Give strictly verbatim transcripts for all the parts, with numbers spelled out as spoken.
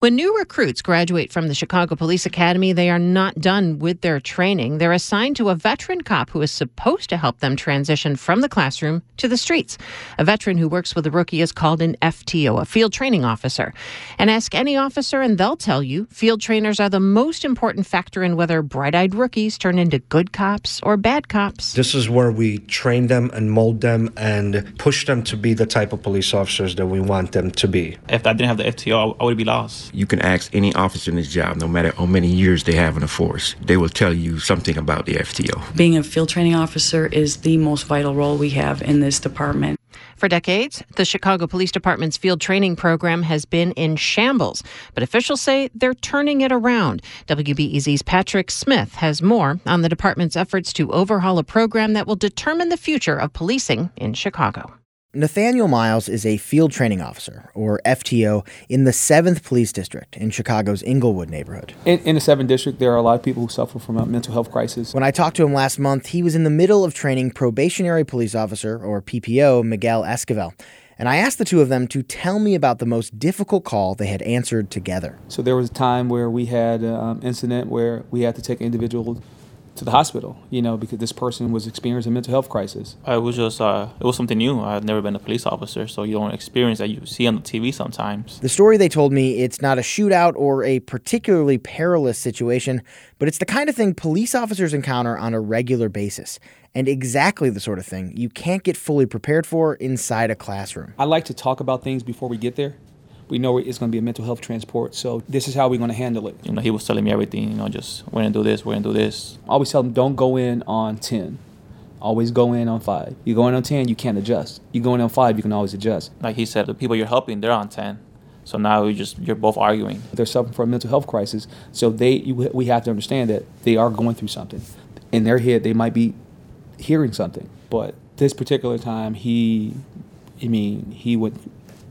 When new recruits graduate from the Chicago Police Academy, they are not done with their training. They're assigned to a veteran cop who is supposed to help them transition from the classroom to the streets. A veteran who works with a rookie is called an F T O, a field training officer. And ask any officer and they'll tell you field trainers are the most important factor in whether bright-eyed rookies turn into good cops or bad cops. This is where we train them and mold them and push them to be the type of police officers that we want them to be. If I didn't have the F T O, I would be lost. You can ask any officer in this job, no matter how many years they have in the force, they will tell you something about the F T O. Being a field training officer is the most vital role we have in this department. For decades, the Chicago Police Department's field training program has been in shambles, but officials say they're turning it around. W B E Z's Patrick Smith has more on the department's efforts to overhaul a program that will determine the future of policing in Chicago. Nathaniel Miles is a field training officer, or F T O, in the seventh Police District in Chicago's Inglewood neighborhood. In, in the seventh District, there are a lot of people who suffer from a mental health crisis. When I talked to him last month, he was in the middle of training probationary police officer, or P P O, Miguel Esquivel. And I asked the two of them to tell me about the most difficult call they had answered together. So there was a time where we had an um, incident where we had to take an individual to the hospital, you know, because this person was experiencing a mental health crisis. It was just, uh, it was something new. I've never been a police officer, so you don't experience that you see on the T V sometimes. The story they told me, it's not a shootout or a particularly perilous situation, but it's the kind of thing police officers encounter on a regular basis, and exactly the sort of thing you can't get fully prepared for inside a classroom. I like to talk about things before we get there. We know it's going to be a mental health transport, so this is how we're going to handle it. You know, he was telling me everything, you know, just we're going to do this, we're going to do this. I always tell them, don't go in on ten. Always go in on five. You go in on ten, you can't adjust. You go in on five, you can always adjust. Like he said, the people you're helping, they're on ten. So now you just you're both arguing. They're suffering from a mental health crisis, so they you, we have to understand that they are going through something. In their head, they might be hearing something. But this particular time, he, I mean, he would...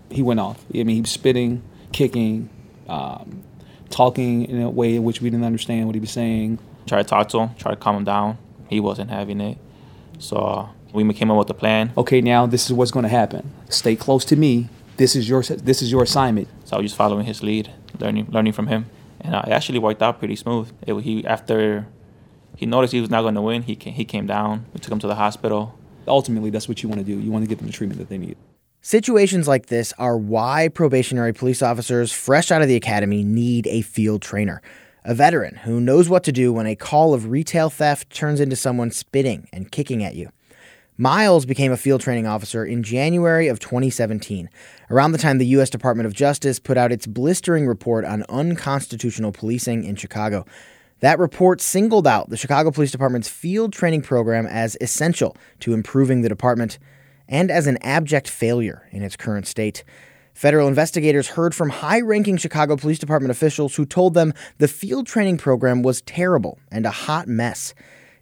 He went off. I mean, he was spitting, kicking, um, talking in a way in which we didn't understand what he was saying. Try to talk to him, try to calm him down. He wasn't having it. So we came up with a plan. Okay, now this is what's going to happen. Stay close to me. This is your this is your assignment. So I was just following his lead, learning learning from him, and uh, it actually worked out pretty smooth. It, he after he noticed he was not going to win, he came, he came down. We took him to the hospital. Ultimately, that's what you want to do. You want to get them the treatment that they need. Situations like this are why probationary police officers fresh out of the academy need a field trainer, a veteran who knows what to do when a call of retail theft turns into someone spitting and kicking at you. Miles became a field training officer in January of twenty seventeen, around the time the U S Department of Justice put out its blistering report on unconstitutional policing in Chicago. That report singled out the Chicago Police Department's field training program as essential to improving the department, and as an abject failure in its current state. Federal investigators heard from high-ranking Chicago Police Department officials who told them the field training program was terrible and a hot mess.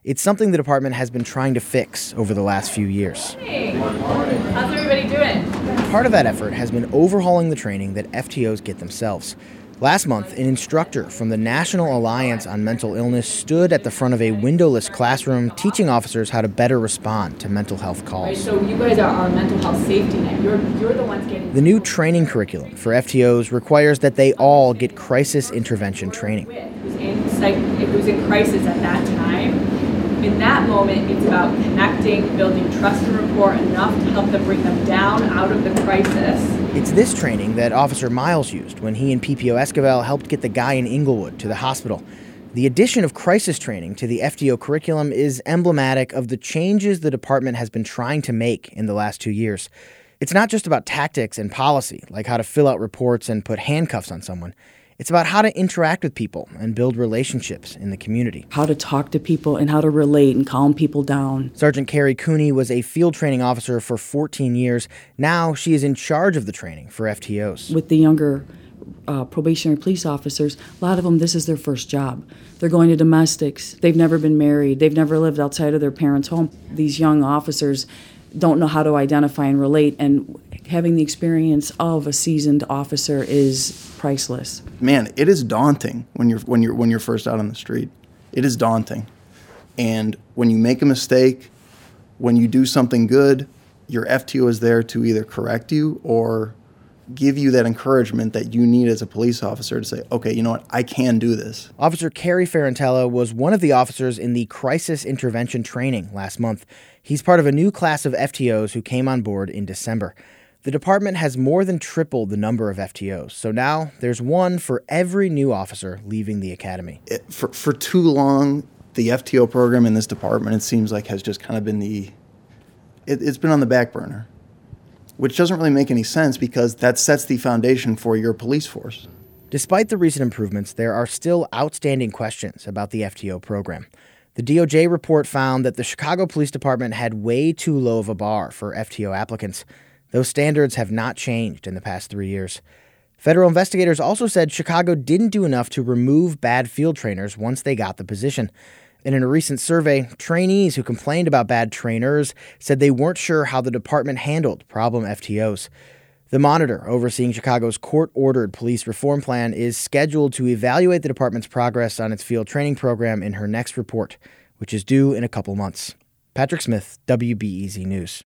It's something the department has been trying to fix over the last few years. Hey. How's everybody doing? Part of that effort has been overhauling the training that F T Os get themselves. Last month, an instructor from the National Alliance on Mental Illness stood at the front of a windowless classroom teaching officers how to better respond to mental health calls. Right, so you guys are our mental health safety net. You're, you're the ones getting... The new training curriculum for F T Os requires that they all get crisis intervention training. It was in crisis at that time. In that moment, it's about connecting, building trust and rapport enough to help them bring them down out of the crisis. It's this training that Officer Miles used when he and P P O Esquivel helped get the guy in Inglewood to the hospital. The addition of crisis training to the F T O curriculum is emblematic of the changes the department has been trying to make in the last two years. It's not just about tactics and policy, like how to fill out reports and put handcuffs on someone. It's about how to interact with people and build relationships in the community. How to talk to people and how to relate and calm people down. Sergeant Carrie Cooney was a field training officer for fourteen years. Now she is in charge of the training for F T Os. With the younger uh, probationary police officers, a lot of them, this is their first job. They're going to domestics. They've never been married. They've never lived outside of their parents' home. These young officers don't know how to identify and relate, and having the experience of a seasoned officer is priceless. Man, it is daunting when you're when you're when you're first out on the street. It is daunting. And when you make a mistake, when you do something good, your F T O is there to either correct you or give you that encouragement that you need as a police officer to say, okay, you know what, I can do this. Officer Kerry Ferrantella was one of the officers in the crisis intervention training last month. He's part of a new class of F T Os who came on board in December. The department has more than tripled the number of F T Os, so now there's one for every new officer leaving the academy. It, for, for too long, the F T O program in this department, it seems like, has just kind of been the, it, it's been on the back burner, which doesn't really make any sense because that sets the foundation for your police force. Despite the recent improvements, there are still outstanding questions about the F T O program. The D O J report found that the Chicago Police Department had way too low of a bar for F T O applicants. Those standards have not changed in the past three years. Federal investigators also said Chicago didn't do enough to remove bad field trainers once they got the position. And in a recent survey, trainees who complained about bad trainers said they weren't sure how the department handled problem F T Os. The monitor overseeing Chicago's court-ordered police reform plan is scheduled to evaluate the department's progress on its field training program in her next report, which is due in a couple months. Patrick Smith, W B E Z News.